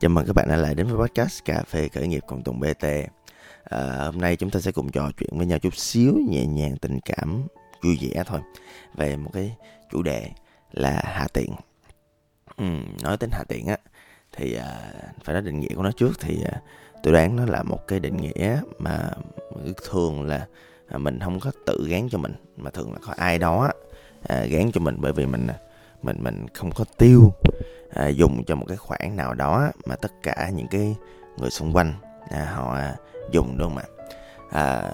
Chào mừng các bạn đã lại đến với podcast Cà phê khởi nghiệp cùng Tùng BT. Hôm nay chúng ta sẽ cùng trò chuyện với nhau chút xíu, nhẹ nhàng, tình cảm, vui vẻ thôi, về một cái chủ đề là hạ tiện. Nói đến hạ tiện á, thì phải nói định nghĩa của nó trước. Thì tôi đoán nó là một cái định nghĩa mà thường là mình không có tự gán cho mình, mà thường là có ai đó gán cho mình, bởi vì mình không có tiêu dùng cho một cái khoản nào đó mà tất cả những cái người xung quanh họ dùng, đúng không ạ?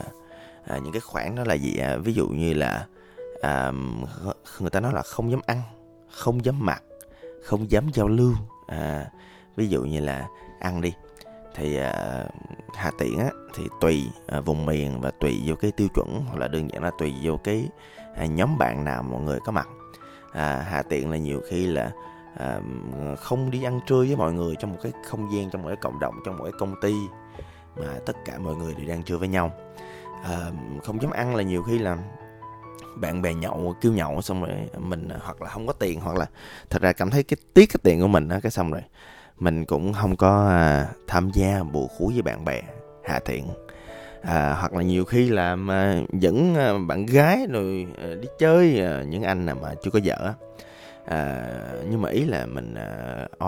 Những cái khoản đó là gì? Ví dụ như là người ta nói là không dám ăn, không dám mặc, không dám giao lưu. Ví dụ như là ăn đi, thì hạ tiện á, thì tùy vùng miền và tùy vô cái tiêu chuẩn, hoặc là đơn giản là tùy vô cái nhóm bạn nào mọi người có mặt. Hạ tiện là nhiều khi là không đi ăn trưa với mọi người trong một cái không gian, trong một cái cộng đồng, trong một cái công ty mà tất cả mọi người đều đang trưa với nhau. Không dám ăn là nhiều khi là bạn bè nhậu, kêu nhậu xong rồi mình hoặc là không có tiền, hoặc là thật ra cảm thấy cái tiếc cái tiền của mình á, cái xong rồi mình cũng không có tham gia bù khú với bạn bè, hạ tiện. Hoặc là nhiều khi là dẫn bạn gái rồi đi chơi, những anh nào mà chưa có vợ á, nhưng mà ý là mình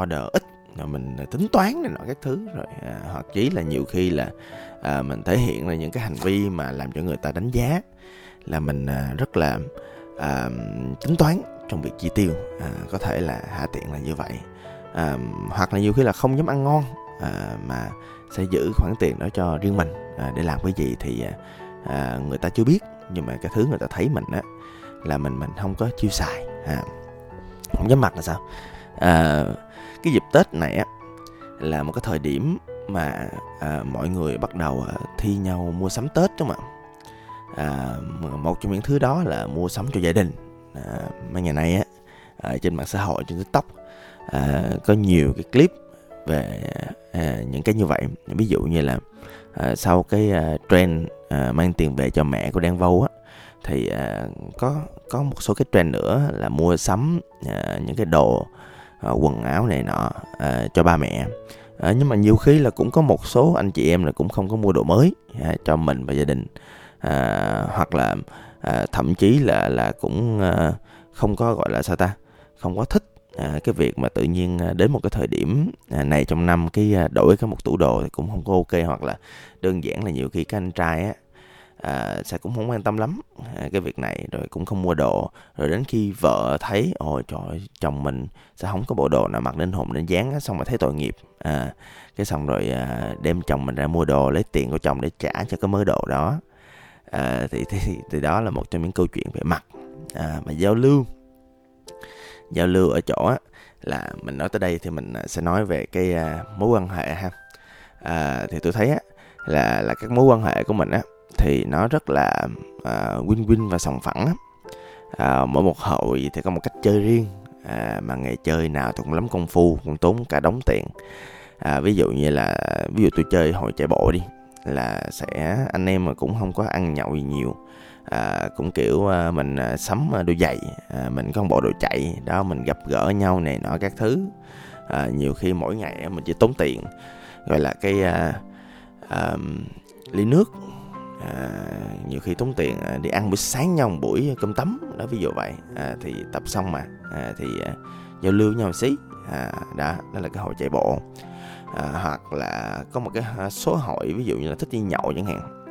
order ít rồi mình tính toán này nọ các thứ rồi, hoặc chí là nhiều khi là mình thể hiện là những cái hành vi mà làm cho người ta đánh giá là mình rất là tính toán trong việc chi tiêu. Có thể là hạ tiện là như vậy. Hoặc là nhiều khi là không dám ăn ngon mà sẽ giữ khoản tiền đó cho riêng mình. Để làm cái gì thì người ta chưa biết, nhưng mà cái thứ người ta thấy mình á là mình không có chiêu xài. Không dám mặc là sao? Cái dịp Tết này á là một cái thời điểm mà mọi người bắt đầu thi nhau mua sắm Tết, đúng không ạ? Một trong những thứ đó là mua sắm cho gia đình. Mấy ngày nay á, trên mạng xã hội, trên TikTok có nhiều cái clip về những cái như vậy. Ví dụ như là sau cái trend mang tiền về cho mẹ của Đen Vâu á, thì có một số cái trend nữa là mua sắm những cái đồ quần áo này nọ cho ba mẹ. Nhưng mà nhiều khi là cũng có một số anh chị em là cũng không có mua đồ mới cho mình và gia đình, hoặc là thậm chí là cũng không có, gọi là sao ta, không có thích cái việc mà tự nhiên đến một cái thời điểm này trong năm cái đổi cái một tủ đồ thì cũng không có ok. Hoặc là đơn giản là nhiều khi các anh trai á sẽ cũng không quan tâm lắm cái việc này, rồi cũng không mua đồ, rồi đến khi vợ thấy ôi trời ơi, chồng mình sẽ không có bộ đồ nào mặc nên hồn nên dáng á, xong rồi thấy tội nghiệp, cái xong rồi đem chồng mình ra mua đồ, lấy tiền của chồng để trả cho cái mớ đồ đó. Thì đó là một trong những câu chuyện về mặt mà giao lưu ở chỗ á, là mình nói tới đây thì mình sẽ nói về cái mối quan hệ ha. Thì tôi thấy á là các mối quan hệ của mình á thì nó rất là win-win và sòng phẳng á. Mỗi một hội thì có một cách chơi riêng, mà ngày chơi nào thì cũng lắm công phu, cũng tốn cả đống tiền. Ví dụ tôi chơi hội chạy bộ đi, là sẽ anh em mà cũng không có ăn nhậu gì nhiều. Cũng kiểu mình sắm đôi giày, mình có một bộ đồ chạy đó, mình gặp gỡ nhau này nọ các thứ. Nhiều khi mỗi ngày mình chỉ tốn tiền gọi là cái ly nước, nhiều khi tốn tiền đi ăn buổi sáng nhau một buổi cơm tấm đó, ví dụ vậy. Thì tập xong mà thì giao lưu nhau một xí, đó là cái hội chạy bộ. Hoặc là có một cái số hội ví dụ như là thích đi nhậu chẳng hạn.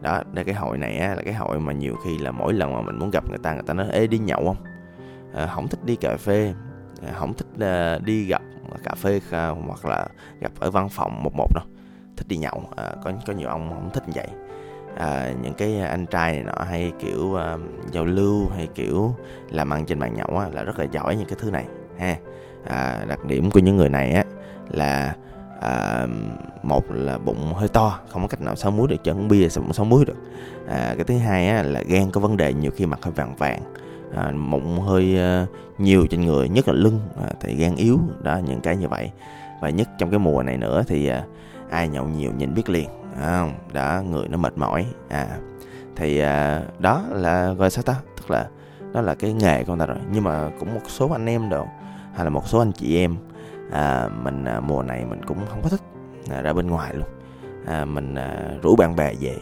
Đó, cái hội này á, là cái hội mà nhiều khi là mỗi lần mà mình muốn gặp người ta nói ê đi nhậu không, không thích đi cà phê, không thích đi gặp cà phê hoặc là gặp ở văn phòng một đâu, thích đi nhậu. Có nhiều ông không thích như vậy. Những cái anh trai này nọ hay kiểu giao lưu, hay kiểu làm ăn trên bàn nhậu á, là rất là giỏi những cái thứ này ha. Đặc điểm của những người này á là một là bụng hơi to, không có cách nào sáu múi được, chứ không bia cũng sáu múi được. Cái thứ hai á, là gan có vấn đề, nhiều khi mặt hơi vàng, mụn hơi nhiều trên người, nhất là lưng, thì gan yếu đó, những cái như vậy. Và nhất trong cái mùa này nữa thì ai nhậu nhiều nhìn biết liền, đó, người nó mệt mỏi. Thì đó là gọi sao ta, tức là đó là cái nghề của người ta rồi. Nhưng mà cũng một số anh em đâu, hay là một số anh chị em mùa này mình cũng không có thích ra bên ngoài luôn. Rủ bạn bè về,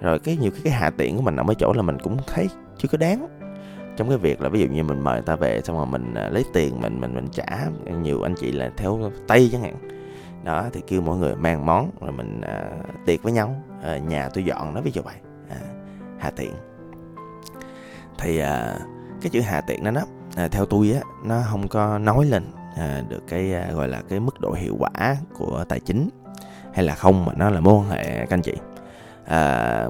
rồi nhiều cái hạ tiện của mình ở mấy chỗ là mình cũng thấy chưa có đáng trong cái việc là ví dụ như mình mời người ta về xong rồi mình lấy tiền mình trả. Nhiều anh chị là theo Tây chẳng hạn đó, thì kêu mọi người mang món rồi mình tiệc với nhau, nhà tôi dọn đó, ví dụ vậy. Hạ tiện thì cái chữ hạ tiện đó theo tôi á, nó không có nói lên được cái gọi là cái mức độ hiệu quả của tài chính hay là không, mà nó là mối quan hệ các anh chị.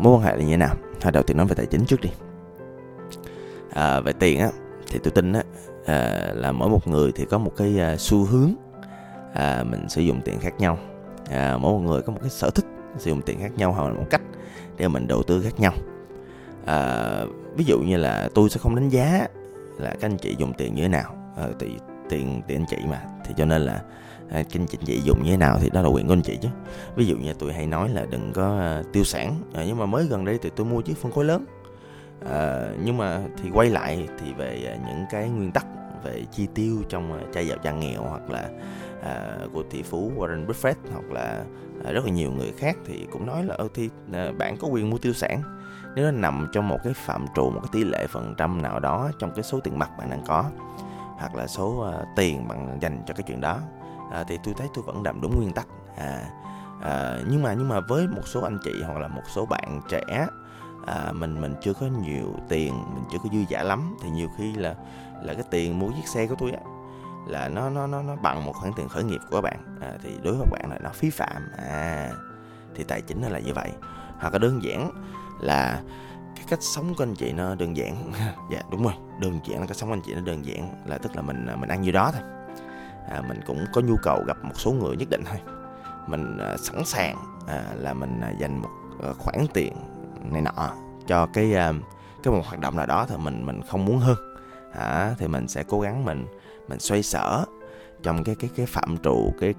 Mối quan hệ là như thế nào? Hồi đầu tiên nói về tài chính trước đi. Về tiền á thì tôi tin á là mỗi một người thì có một cái xu hướng mình sử dụng tiền khác nhau, mỗi một người có một cái sở thích sử dụng tiền khác nhau hoặc là một cách để mình đầu tư khác nhau. Ví dụ như là tôi sẽ không đánh giá là các anh chị dùng tiền như thế nào, tiền anh chị mà, thì cho nên là kinh chị dùng như thế nào thì đó là quyền của anh chị chứ. Ví dụ như tôi hay nói là đừng có tiêu sản, nhưng mà mới gần đây thì tôi mua chiếc phân khối lớn. Nhưng mà thì quay lại thì về những cái nguyên tắc về chi tiêu trong Cha Giàu Cha Nghèo hoặc là của tỷ phú Warren Buffett hoặc là rất là nhiều người khác thì cũng nói là thì bạn có quyền mua tiêu sản nếu nó nằm trong một cái phạm trù, một cái tỷ lệ phần trăm nào đó trong cái số tiền mặt bạn đang có hoặc là số tiền bạn dành cho cái chuyện đó. Thì tôi thấy tôi vẫn đảm đúng nguyên tắc. Nhưng mà với một số anh chị hoặc là một số bạn trẻ, mình chưa có nhiều tiền, mình chưa có dư dả lắm, thì nhiều khi là cái tiền mua chiếc xe của tôi á là nó bằng một khoản tiền khởi nghiệp của các bạn, thì đối với các bạn là nó phí phạm. Thì tài chính nó là như vậy. Hoặc là đơn giản là cái cách sống của anh chị nó đơn giản. Dạ đúng rồi, đơn giản là cách sống của anh chị nó đơn giản, là tức là mình ăn như đó thôi. Mình cũng có nhu cầu gặp một số người nhất định thôi, mình sẵn sàng là mình dành một khoản tiền này nọ cho cái một hoạt động nào đó thì mình không muốn hơn, thì mình sẽ cố gắng mình xoay sở trong cái phạm trù cái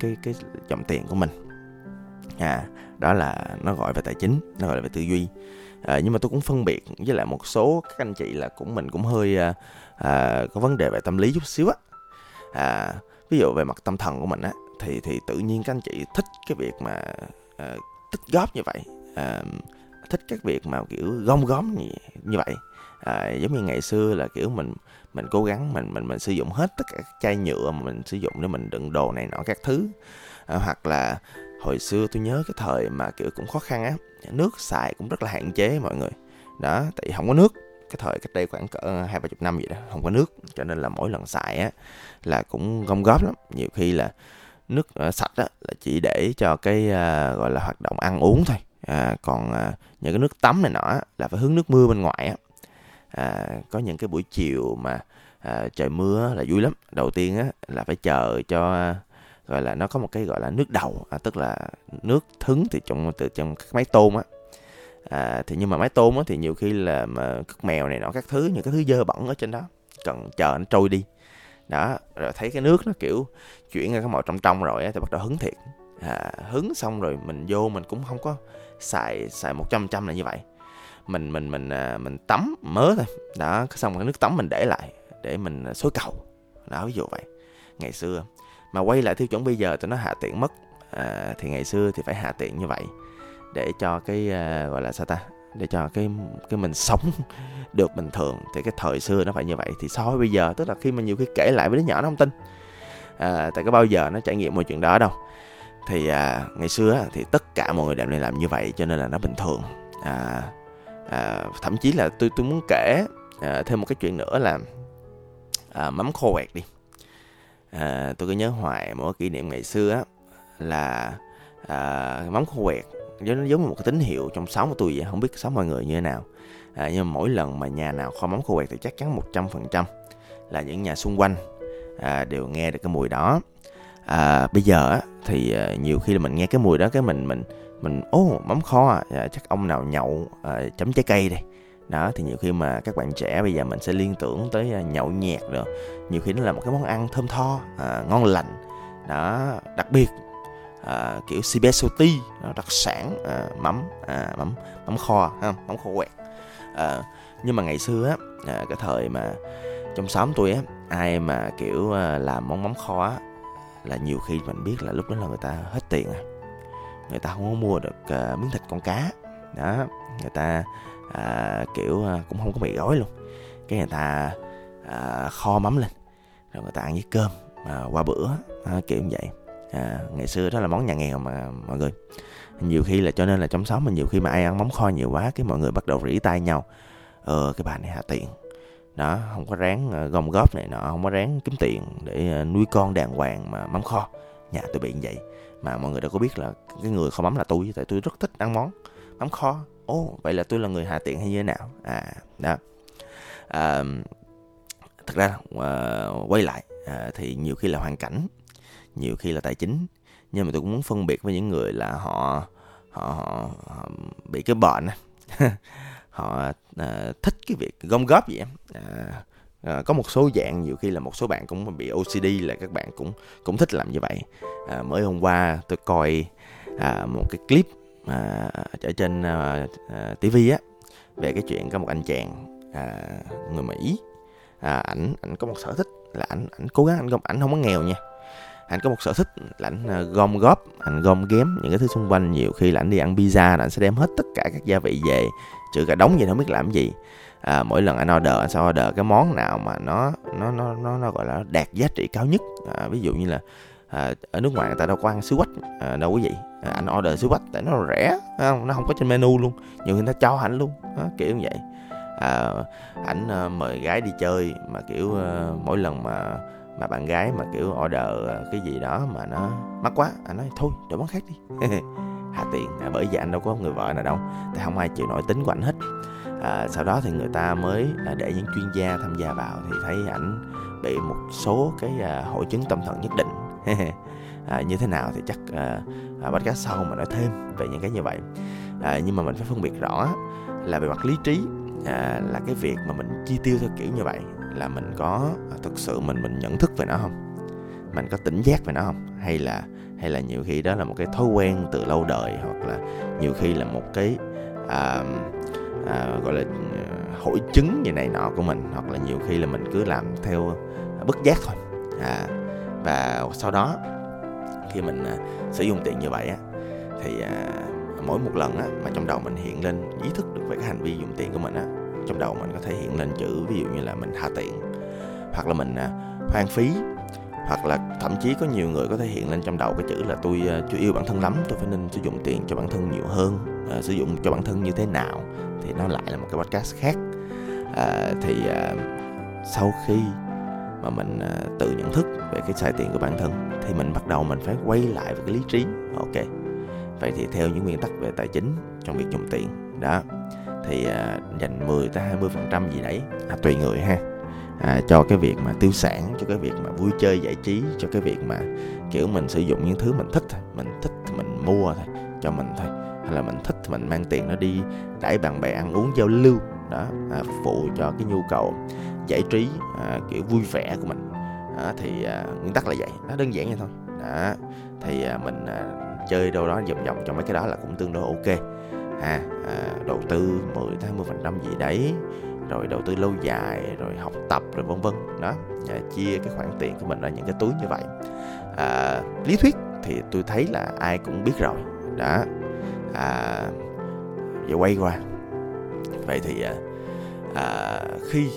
dòng tiền của mình. Đó là nó gọi về tài chính, nó gọi là về tư duy. Nhưng mà tôi cũng phân biệt với lại một số các anh chị là mình cũng hơi có vấn đề về tâm lý chút xíu á. Ví dụ về mặt tâm thần của mình á, thì tự nhiên các anh chị thích cái việc mà tích góp như vậy, thích các việc mà kiểu gom góp như vậy. Giống như ngày xưa là kiểu mình cố gắng mình sử dụng hết tất cả các chai nhựa mà mình sử dụng để mình đựng đồ này nọ các thứ. Hoặc là hồi xưa tôi nhớ cái thời mà kiểu cũng khó khăn á, nước xài cũng rất là hạn chế mọi người đó, tại vì không có nước. Cái thời cách đây khoảng cỡ 20-30 năm vậy đó, không có nước, cho nên là mỗi lần xài á là cũng gom góp lắm. Nhiều khi là nước sạch á là chỉ để cho cái gọi là hoạt động ăn uống thôi, còn những cái nước tắm này nọ á, là phải hứng nước mưa bên ngoài á. Có những cái buổi chiều mà trời mưa là vui lắm. Đầu tiên á là phải chờ cho gọi là nó có một cái gọi là nước đầu, tức là nước thứng thì từ trong các máy tôm á. Thì nhưng mà máy tôm á thì nhiều khi là mà cứt mèo này nọ các thứ, những cái thứ dơ bẩn ở trên đó cần chờ nó trôi đi đó, rồi thấy cái nước nó kiểu chuyển ra cái màu trong trong rồi á thì bắt đầu hứng thiệt. Hứng xong rồi mình vô mình cũng không có xài 100% là như vậy, mình tắm mớ thôi đó, xong cái nước tắm mình để lại để mình xối cầu đó, ví dụ vậy. Ngày xưa mà quay lại tiêu chuẩn bây giờ thì nó hạ tiện mất. Thì ngày xưa thì phải hạ tiện như vậy để cho cái gọi là sao ta, để cho cái mình sống được bình thường. Thì cái thời xưa nó phải như vậy, thì so với bây giờ, tức là khi mà nhiều khi kể lại với đứa nhỏ nó không tin, tại có bao giờ nó trải nghiệm một chuyện đó đâu. Thì ngày xưa thì tất cả mọi người đều làm như vậy cho nên là nó bình thường. Thậm chí là tôi muốn kể thêm một cái chuyện nữa là mắm khô quẹt đi. Tôi cứ nhớ hoài một kỷ niệm ngày xưa á, là mắm khô quẹt nó giống như một cái tín hiệu trong sóng của tôi vậy, không biết sóng mọi người như thế nào. Nhưng mà mỗi lần mà nhà nào kho mắm khô quẹt thì chắc chắn 100% là những nhà xung quanh đều nghe được cái mùi đó. Bây giờ thì nhiều khi là mình nghe cái mùi đó cái mình mắm kho chắc ông nào nhậu chấm trái cây đây đó. Thì nhiều khi mà các bạn trẻ bây giờ mình sẽ liên tưởng tới nhậu nhẹt rồi, nhiều khi nó là một cái món ăn thơm tho, ngon lành đó, đặc biệt kiểu specialty đặc sản, mắm kho, mắm kho quẹt. Nhưng mà ngày xưa á, cái thời mà trong xóm tôi á, ai mà kiểu làm món mắm kho á, là nhiều khi mình biết là lúc đó là người ta hết tiền rồi, người ta không có mua được miếng thịt con cá đó, người ta kiểu cũng không có mì gói luôn, cái người ta kho mắm lên rồi người ta ăn với cơm qua bữa kiểu như vậy. Ngày xưa đó là món nhà nghèo mà mọi người, nhiều khi là cho nên là trong xóm mình nhiều khi mà ai ăn mắm kho nhiều quá cái mọi người bắt đầu rỉ tai nhau, cái bà này hạ tiện đó, không có ráng gom góp này nọ, không có ráng kiếm tiền để nuôi con đàng hoàng mà mắm kho nhà tôi bị như vậy. Mà mọi người đã có biết là cái người kho mắm là tôi, tại tôi rất thích ăn món mắm kho. Vậy là tôi là người hạ tiện hay như thế nào? Đó. Thật ra quay lại thì nhiều khi là hoàn cảnh, nhiều khi là tài chính, nhưng mà tôi cũng muốn phân biệt với những người là họ bị cái bệnh họ thích cái việc gom góp vậy. Có một số dạng, nhiều khi là một số bạn cũng bị OCD là các bạn cũng thích làm như vậy. Mới hôm qua tôi coi một cái clip ở trên TV á, về cái chuyện có một anh chàng người Mỹ, ảnh có một sở thích là ảnh cố gắng, ảnh không có nghèo nha, ảnh có một sở thích là ảnh gom góp, ảnh gom ghém những cái thứ xung quanh. Nhiều khi là ảnh đi ăn pizza là ảnh sẽ đem hết tất cả các gia vị về, trừ cả đống vậy không biết làm cái gì. Mỗi lần anh order, anh sẽ order cái món nào mà nó gọi là đạt giá trị cao nhất. Ví dụ như là ở nước ngoài người ta đâu có ăn xứ quách đâu quý vị, anh order xứ quách tại nó rẻ, nó không có trên menu luôn, nhiều người ta cho ảnh luôn, kiểu như vậy. Ảnh mời gái đi chơi mà kiểu mỗi lần mà bạn gái mà kiểu order cái gì đó mà nó mắc quá, anh nói thôi đổi món khác đi. Hạ tiện, bởi vì anh đâu có người vợ nào đâu, tại không ai chịu nổi tính của anh hết. Sau đó thì người ta mới để những chuyên gia tham gia vào thì thấy ảnh bị một số cái hội chứng tâm thần nhất định. Như thế nào thì chắc podcast sau mà nói thêm về những cái như vậy. Nhưng mà mình phải phân biệt rõ là về mặt lý trí, là cái việc mà mình chi tiêu theo kiểu như vậy là mình có thực sự mình nhận thức về nó không, mình có tỉnh giác về nó không, hay là nhiều khi đó là một cái thói quen từ lâu đời, hoặc là nhiều khi là một cái gọi là hội chứng như này nọ của mình, hoặc là nhiều khi là mình cứ làm theo bất giác thôi. Và sau đó khi mình sử dụng tiền như vậy á, thì mỗi một lần á, mà trong đầu mình hiện lên ý thức được về cái hành vi dùng tiền của mình á, trong đầu mình có thể hiện lên chữ ví dụ như là mình hạ tiện, hoặc là mình hoang phí, hoặc là thậm chí có nhiều người có thể hiện lên trong đầu cái chữ là tôi chưa yêu bản thân lắm, tôi phải nên sử dụng tiền cho bản thân nhiều hơn. Sử dụng cho bản thân như thế nào thì nó lại là một cái podcast khác. Sau khi mà mình tự nhận thức về cái xài tiền của bản thân thì mình bắt đầu mình phải quay lại với cái lý trí. Ok, vậy thì theo những nguyên tắc về tài chính trong việc dùng tiền đó thì dành 10-20% gì đấy, tùy người ha, cho cái việc mà tiêu sản, cho cái việc mà vui chơi giải trí, cho cái việc mà kiểu mình sử dụng những thứ mình thích thôi, mình thích thì mình mua thôi cho mình thôi, hay là mình thích thì mình mang tiền nó đi đãi bạn bè ăn uống giao lưu đó, phục vụ cho cái nhu cầu giải trí kiểu vui vẻ của mình. Nguyên tắc là vậy, nó đơn giản vậy thôi đó. Mình chơi đâu đó vòng vòng trong mấy cái đó là cũng tương đối ok. Đầu tư 10-20% gì đấy, rồi đầu tư lâu dài, rồi học tập, rồi vân vân đó. Chia cái khoản tiền của mình ra những cái túi như vậy. Lý thuyết thì tôi thấy là ai cũng biết rồi đó. Vậy quay qua, vậy thì khi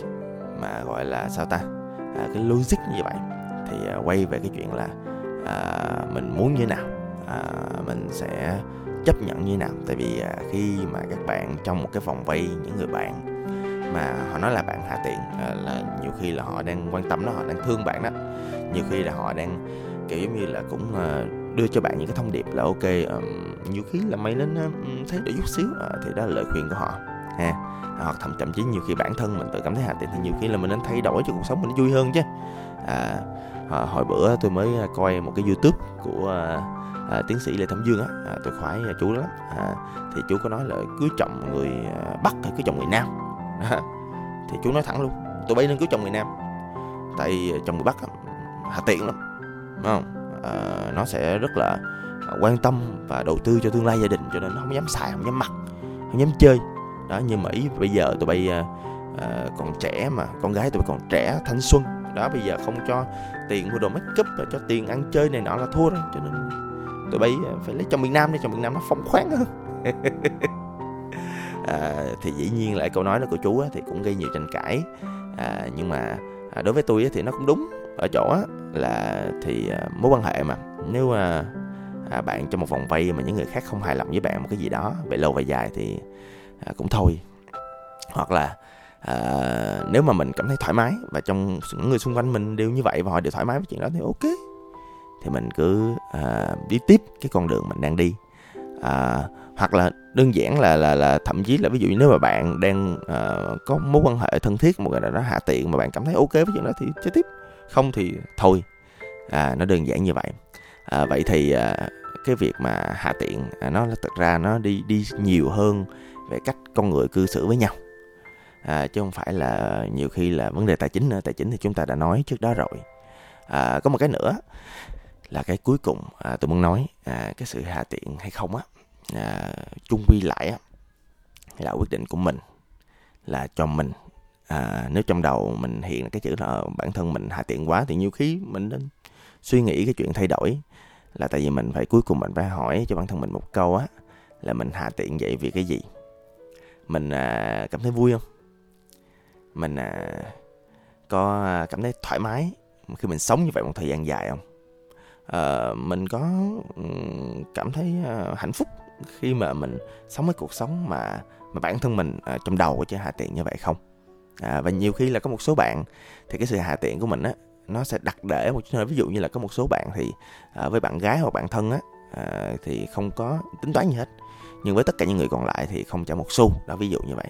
mà gọi là sao ta, cái logic như vậy thì quay về cái chuyện là mình muốn như thế nào, mình sẽ chấp nhận như thế nào. Tại vì khi mà các bạn trong một cái vòng vây những người bạn mà họ nói là bạn hạ tiện, là nhiều khi là họ đang quan tâm đó, họ đang thương bạn đó, nhiều khi là họ đang kiểu giống như là cũng đưa cho bạn những cái thông điệp là ok, nhiều khi là mày nên thấy đỡ chút xíu, thì đó là lời khuyên của họ ha. Hoặc thậm chí nhiều khi bản thân mình tự cảm thấy hạ tiện thì nhiều khi là mình nên thay đổi cho cuộc sống mình vui hơn chứ. Hồi bữa tôi mới coi một cái YouTube của tiến sĩ Lê Thẩm Dương á, tôi khoái chú lắm. Thì chú có nói là cưới chồng người Bắc hay cưới chồng người Nam? Thì chú nói thẳng luôn, tụi bay nên cưới chồng người Nam, tại chồng người Bắc hạ tiện lắm, đúng không? Nó sẽ rất là quan tâm và đầu tư cho tương lai gia đình, cho nên nó không dám xài, không dám mặc, không dám chơi đó. Nhưng mà ý bây giờ tụi bay còn trẻ mà, con gái tụi bay còn trẻ thanh xuân đó, bây giờ không cho tiền mua đồ make up, cho tiền ăn chơi này nọ là thua rồi. Cho nên tụi bay phải lấy chồng miền Nam đi, chồng miền Nam nó phóng khoáng hơn. Thì dĩ nhiên lại câu nói đó của chú thì cũng gây nhiều tranh cãi, nhưng mà đối với tôi thì nó cũng đúng ở chỗ là thì mối quan hệ mà, nếu bạn trong một vòng vây mà những người khác không hài lòng với bạn một cái gì đó về lâu về dài thì cũng thôi. Hoặc là nếu mà mình cảm thấy thoải mái và trong những người xung quanh mình đều như vậy và họ đều thoải mái với chuyện đó thì ok, thì mình cứ đi tiếp cái con đường mình đang đi. Hoặc là đơn giản là thậm chí là ví dụ nếu mà bạn đang có mối quan hệ thân thiết một người nào đó hạ tiện mà bạn cảm thấy ok với chuyện đó thì chơi tiếp, không thì thôi. Nó đơn giản như vậy. Vậy thì cái việc mà hạ tiện nó thật ra nó đi nhiều hơn về cách con người cư xử với nhau, chứ không phải là nhiều khi là vấn đề tài chính nữa. Tài chính thì chúng ta đã nói trước đó rồi. Có một cái nữa là cái cuối cùng tôi muốn nói, cái sự hạ tiện hay không chung quy lại là quyết định của mình, là cho mình. Nếu trong đầu mình hiện cái chữ là bản thân mình hạ tiện quá thì nhiều khi mình nên suy nghĩ cái chuyện thay đổi, là tại vì mình phải cuối cùng mình phải hỏi cho bản thân mình một câu là mình hạ tiện vậy vì cái gì. Mình cảm thấy vui không? Mình có cảm thấy thoải mái khi mình sống như vậy một thời gian dài không? Mình có cảm thấy hạnh phúc khi mà mình sống cái cuộc sống mà bản thân mình trong đầu chứ hạ tiện như vậy không? Và nhiều khi là có một số bạn thì cái sự hạ tiện của mình nó sẽ đặt để một chỗ. Ví dụ như là có một số bạn thì với bạn gái hoặc bạn thân thì không có tính toán gì hết, nhưng với tất cả những người còn lại thì không trả một xu đó, ví dụ như vậy.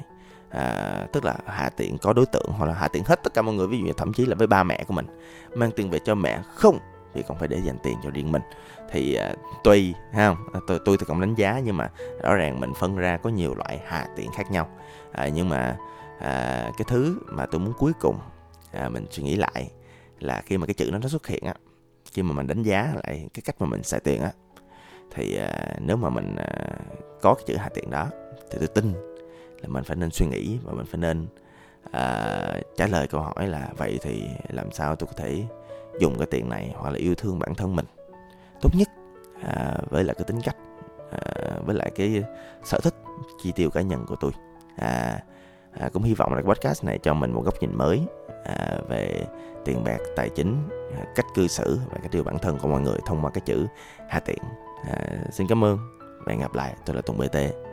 Tức là hạ tiện có đối tượng, hoặc là hạ tiện hết tất cả mọi người. Ví dụ thậm chí là với ba mẹ của mình, mang tiền về cho mẹ không thì còn phải để dành tiền cho riêng mình. Thì tùy ha, tôi thì không đánh giá, nhưng mà rõ ràng mình phân ra có nhiều loại hạ tiện khác nhau. Nhưng mà cái thứ mà tôi muốn cuối cùng mình suy nghĩ lại là khi mà cái chữ nó xuất hiện khi mà mình đánh giá lại cái cách mà mình xài tiền thì nếu mà mình có cái chữ hạ tiện đó thì tôi tin là mình phải nên suy nghĩ, và mình phải nên trả lời câu hỏi là vậy thì làm sao tôi có thể dùng cái tiền này hoặc là yêu thương bản thân mình tốt nhất, với lại cái tính cách, với lại cái sở thích chi tiêu cá nhân của tôi. Cũng hy vọng là cái podcast này cho mình một góc nhìn mới về tiền bạc, tài chính, cách cư xử và cái điều bản thân của mọi người thông qua cái chữ hạ tiện. Xin cảm ơn và hẹn gặp lại. Tôi là Tùng BT.